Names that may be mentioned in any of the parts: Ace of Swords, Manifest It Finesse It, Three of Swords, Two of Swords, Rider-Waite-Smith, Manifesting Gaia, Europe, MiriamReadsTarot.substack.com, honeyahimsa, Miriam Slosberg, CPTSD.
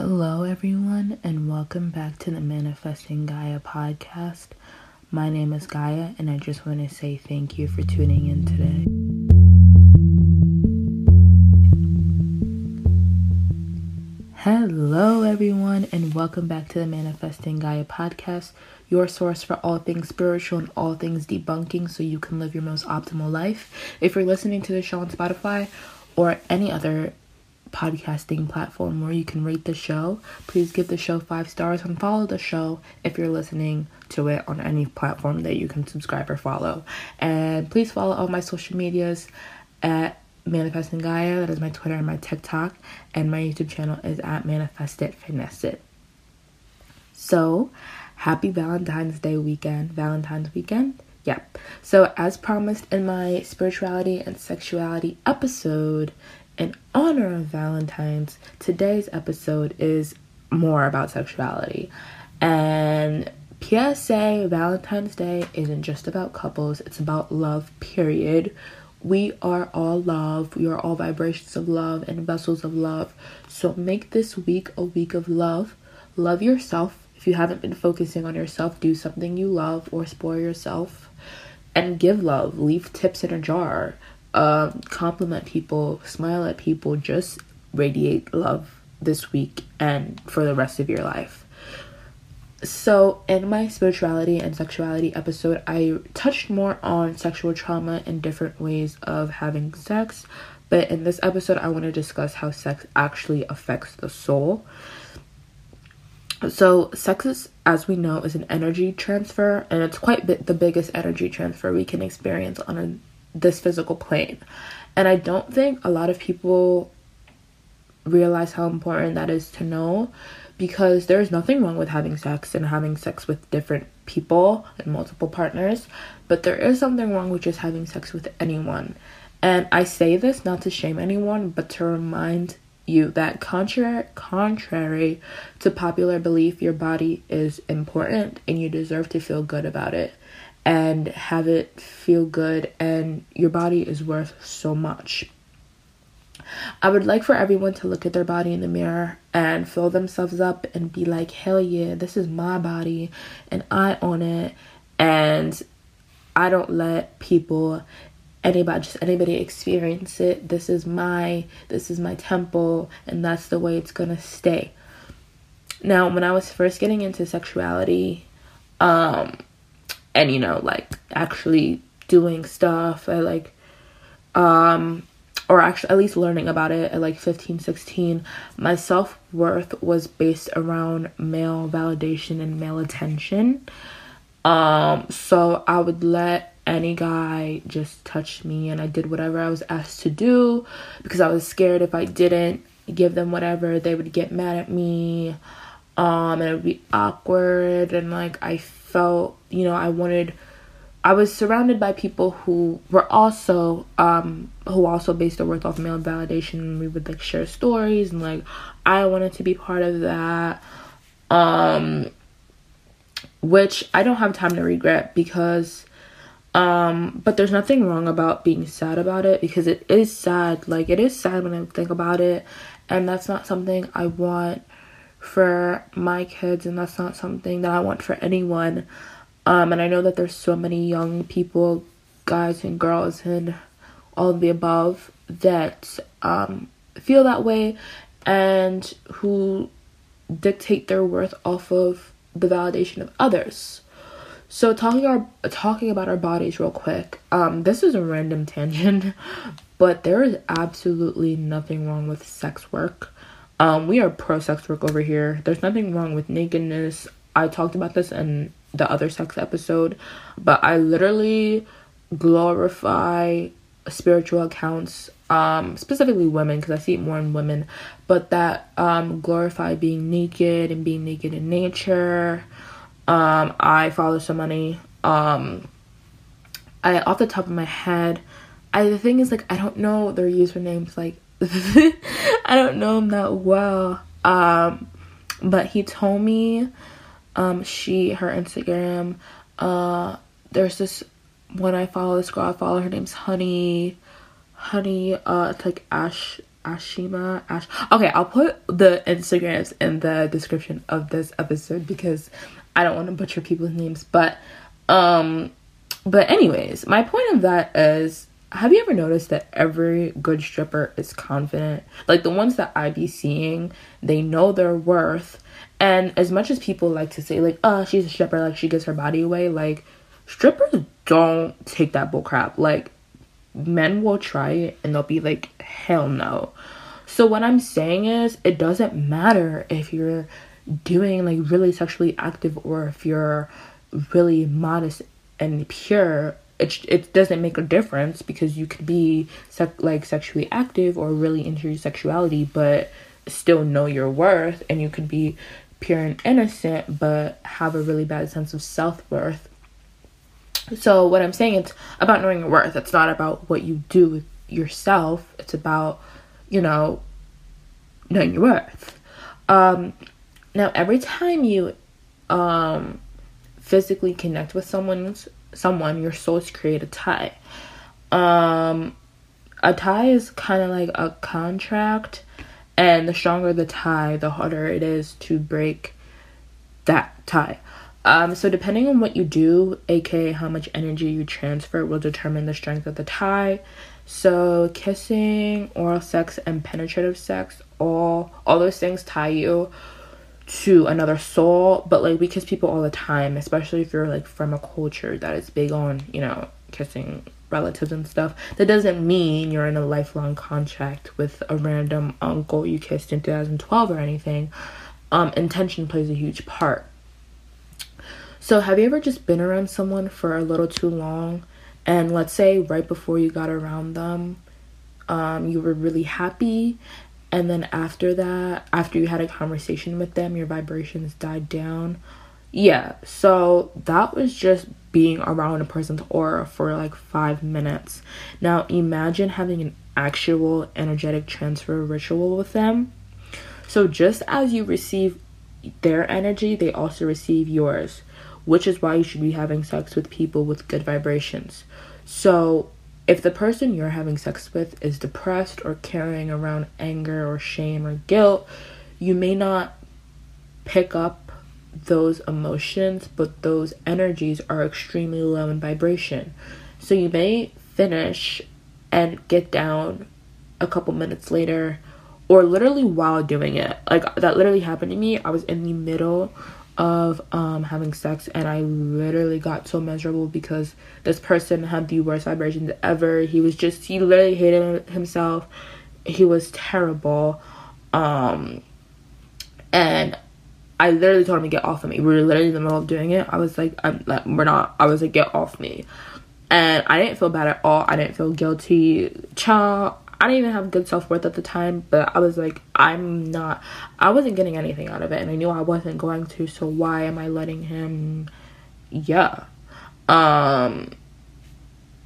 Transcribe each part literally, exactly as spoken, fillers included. Hello everyone, and welcome back to the Manifesting Gaia podcast. My name is Gaia, and I just want to say thank you for tuning in today. Hello everyone, and welcome back to the Manifesting Gaia podcast, your source for all things spiritual and all things debunking so you can live your most optimal life. If you're listening to the show on Spotify or any other podcasting platform where you can rate the show, please give the show five stars and follow the show if you're listening to it on any platform that you can subscribe or follow. And please follow all my social medias at Manifesting Gaia. That is my Twitter and my TikTok, and my YouTube channel is at Manifest It Finesse It. So happy Valentine's Day weekend. Valentine's weekend. Yep. So as promised in my spirituality and sexuality episode, in honor of Valentine's, today's episode is more about sexuality. And P S A, Valentine's Day isn't just about couples, it's about love, period. We are all love, we are all vibrations of love and vessels of love. So make this week a week of love. Love yourself. If you haven't been focusing on yourself, do something you love or spoil yourself. And give love. Leave tips in a jar. Um, compliment people, smile at people, just radiate love this week and for the rest of your life. So in my spirituality and sexuality episode, I touched more on sexual trauma and different ways of having sex, but in this episode I want to discuss how sex actually affects the soul. So sex is, as we know, is an energy transfer, and it's quite the biggest energy transfer we can experience on a this physical plane. And I don't think a lot of people realize how important that is to know, because there's nothing wrong with having sex and having sex with different people and multiple partners, but there is something wrong with just having sex with anyone. And I say this not to shame anyone, but to remind you that contrary contrary to popular belief, your body is important and you deserve to feel good about it and have it feel good, and your body is worth so much. I would like for everyone to look at their body in the mirror and fill themselves up and be like, hell yeah, this is my body and I own it, and I don't let people, anybody, just anybody experience it. This is my, this is my temple, and that's the way it's gonna stay. Now, when I was first getting into sexuality, um, and, you know, like, actually doing stuff, I, like, um, or actually at least learning about it at, like, fifteen, sixteen, my self-worth was based around male validation and male attention. Um, so I would let any guy just touch me, and I did whatever I was asked to do, because I was scared if I didn't give them whatever, they would get mad at me, um, and it would be awkward, and, like, I felt, you know, I wanted, I was surrounded by people who were also, um, who also based their worth off male validation. We would, like, share stories, and, like, I wanted to be part of that, um, which I don't have time to regret, because, um, but there's nothing wrong about being sad about it, because it is sad, like, it is sad when I think about it, and that's not something I want for my kids, and that's not something that I want for anyone. Um and I know that there's so many young people, guys and girls and all of the above, that um feel that way and who dictate their worth off of the validation of others. So talking our talking about our bodies real quick, um this is a random tangent, but there is absolutely nothing wrong with sex work. Um, we are pro sex work over here. There's nothing wrong with nakedness. I talked about this in the other sex episode, but I literally glorify spiritual accounts, um, specifically women, because I see it more in women, but that um, glorify being naked and being naked in nature. Um, I follow so many. Um, I, off the top of my head, I, the thing is, like, I don't know their usernames, like, I don't know him that well, um, but he told me, um, she, her Instagram, uh, there's this one I follow, this girl I follow, her name's Honey, Honey, uh, it's like Ash, Ashima Ash. Okay, I'll put the Instagrams in the description of this episode because I don't want to butcher people's names. But um but anyways, my point of that is, have you ever noticed that every good stripper is confident? Like, the ones that I be seeing, they know their worth. And as much as people like to say, like, oh, she's a stripper, like, she gives her body away, like, strippers don't take that bullcrap. Like, men will try it and they'll be like, hell no. So what I'm saying is, it doesn't matter if you're doing, like, really sexually active or if you're really modest and pure. It, it doesn't make a difference because you could be sec- like sexually active or really into your sexuality but still know your worth, and you could be pure and innocent but have a really bad sense of self-worth. So what I'm saying, it's about knowing your worth. It's not about what you do with yourself. It's about, you know, knowing your worth. Um, now, every time you um, physically connect with someone's someone your souls create a tie. Um a tie is kind of like a contract, and the stronger the tie, the harder it is to break that tie. Um so depending on what you do, aka how much energy you transfer, will determine the strength of the tie. So kissing, oral sex, and penetrative sex, all all those things tie you to another soul. But, like, we kiss people all the time, especially if you're, like, from a culture that is big on, you know, kissing relatives and stuff. That doesn't mean you're in a lifelong contract with a random uncle you kissed in two thousand twelve or anything. Um intention plays a huge part. So have you ever just been around someone for a little too long, and let's say right before you got around them, um you were really happy. And then after that, after you had a conversation with them, your vibrations died down. Yeah, so that was just being around a person's aura for like five minutes. Now, imagine having an actual energetic transfer ritual with them. So just as you receive their energy, they also receive yours, which is why you should be having sex with people with good vibrations. So if the person you're having sex with is depressed or carrying around anger or shame or guilt, you may not pick up those emotions, but those energies are extremely low in vibration. So you may finish and get down a couple minutes later, or literally while doing it. Like, that literally happened to me. I was in the middle of um having sex, and I literally got so miserable because this person had the worst vibrations ever. He was just he literally hated himself. He was terrible. Um and I literally told him to get off of me. We were literally in the middle of doing it. I was like, I'm like, we're not I was like, get off me. And I didn't feel bad at all. I didn't feel guilty. Child, I didn't even have good self-worth at the time, but I was like, I'm not, I wasn't getting anything out of it, and I knew I wasn't going to, so why am I letting him, yeah, um,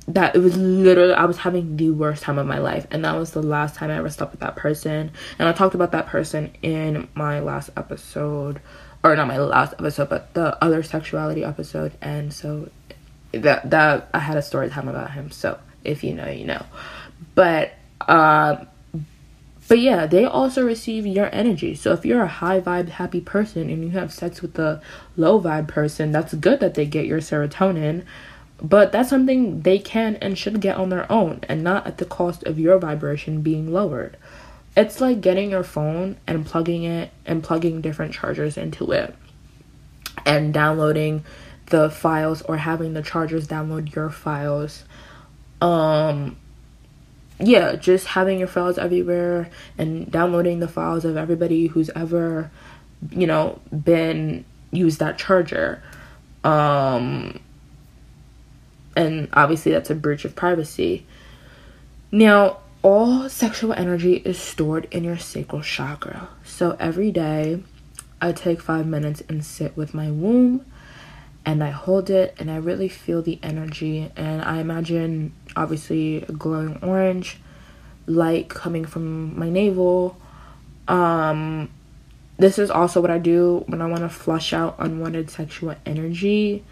that, it was literally, I was having the worst time of my life, and that was the last time I ever slept with that person. And I talked about that person in my last episode, or not my last episode, but the other sexuality episode, and so, that, that, I had a story time about him, so, if you know, you know, but, Um, but yeah, they also receive your energy. So if you're a high vibe happy person and you have sex with a low vibe person, that's good that they get your serotonin, but that's something they can and should get on their own, and not at the cost of your vibration being lowered. It's like getting your phone and plugging it and plugging different chargers into it and downloading the files, or having the chargers download your files. Um... Yeah, just having your files everywhere and downloading the files of everybody who's ever, you know, been used that charger. Um, and obviously that's a breach of privacy. Now, all sexual energy is stored in your sacral chakra. So every day I take five minutes and sit with my womb, and I hold it, and I really feel the energy, and I imagine, obviously, a glowing orange light coming from my navel. Um, this is also what I do when I want to flush out unwanted sexual energy.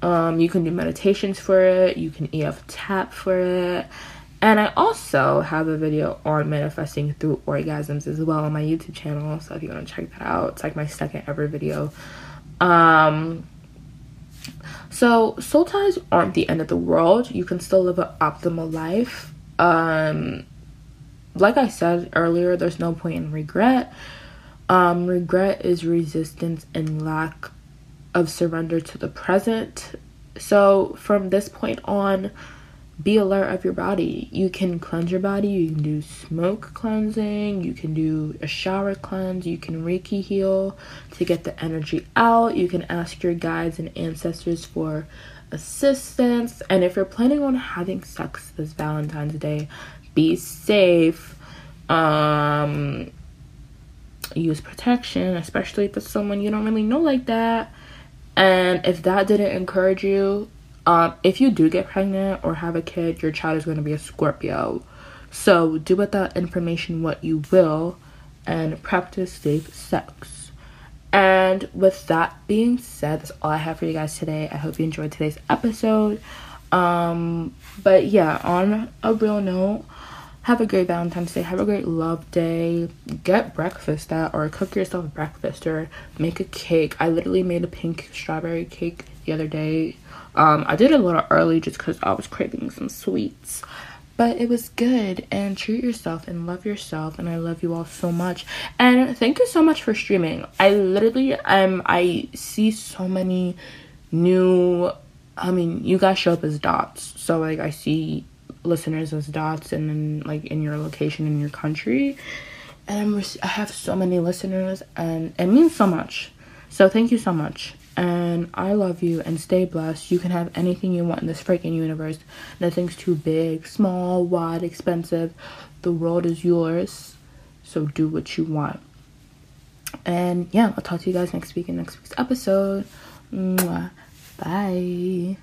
Um, you can do meditations for it, you can E F tap for it, And I also have a video on manifesting through orgasms as well on my YouTube channel. So if you want to check that out, it's like my second ever video. Um, so soul ties aren't the end of the world. You can still live an optimal life. Um, like I said earlier, there's no point in regret. Um, regret is resistance and lack of surrender to the present. So from this point on, be alert of your body. You can cleanse your body. You can do smoke cleansing. You can do a shower cleanse. You can Reiki heal to get the energy out. You can ask your guides and ancestors for assistance. And if you're planning on having sex this Valentine's Day, be safe. Um, use protection, especially if it's someone you don't really know like that. And if that didn't encourage you, Um, if you do get pregnant or have a kid, your child is going to be a Scorpio. So do with that information what you will and practice safe sex. And with that being said, that's all I have for you guys today. I hope you enjoyed today's episode. Um, but yeah, on a real note, have a great Valentine's Day. Have a great love day. Get breakfast that or cook yourself breakfast or make a cake. I literally made a pink strawberry cake the other day. Um, I did it a little early just because I was craving some sweets, but it was good. And treat yourself and love yourself, and I love you all so much. And thank you so much for streaming. I literally um I see so many new. I mean, you guys show up as dots, so like I see listeners as dots, and then like in your location in your country, and I'm I have so many listeners, and it means so much. So thank you so much. And I love you, and stay blessed. You can have anything you want in this freaking universe. Nothing's too big, small, wide, expensive. The world is yours, so do what you want. And yeah, I'll talk to you guys next week in next week's episode. Mwah. Bye.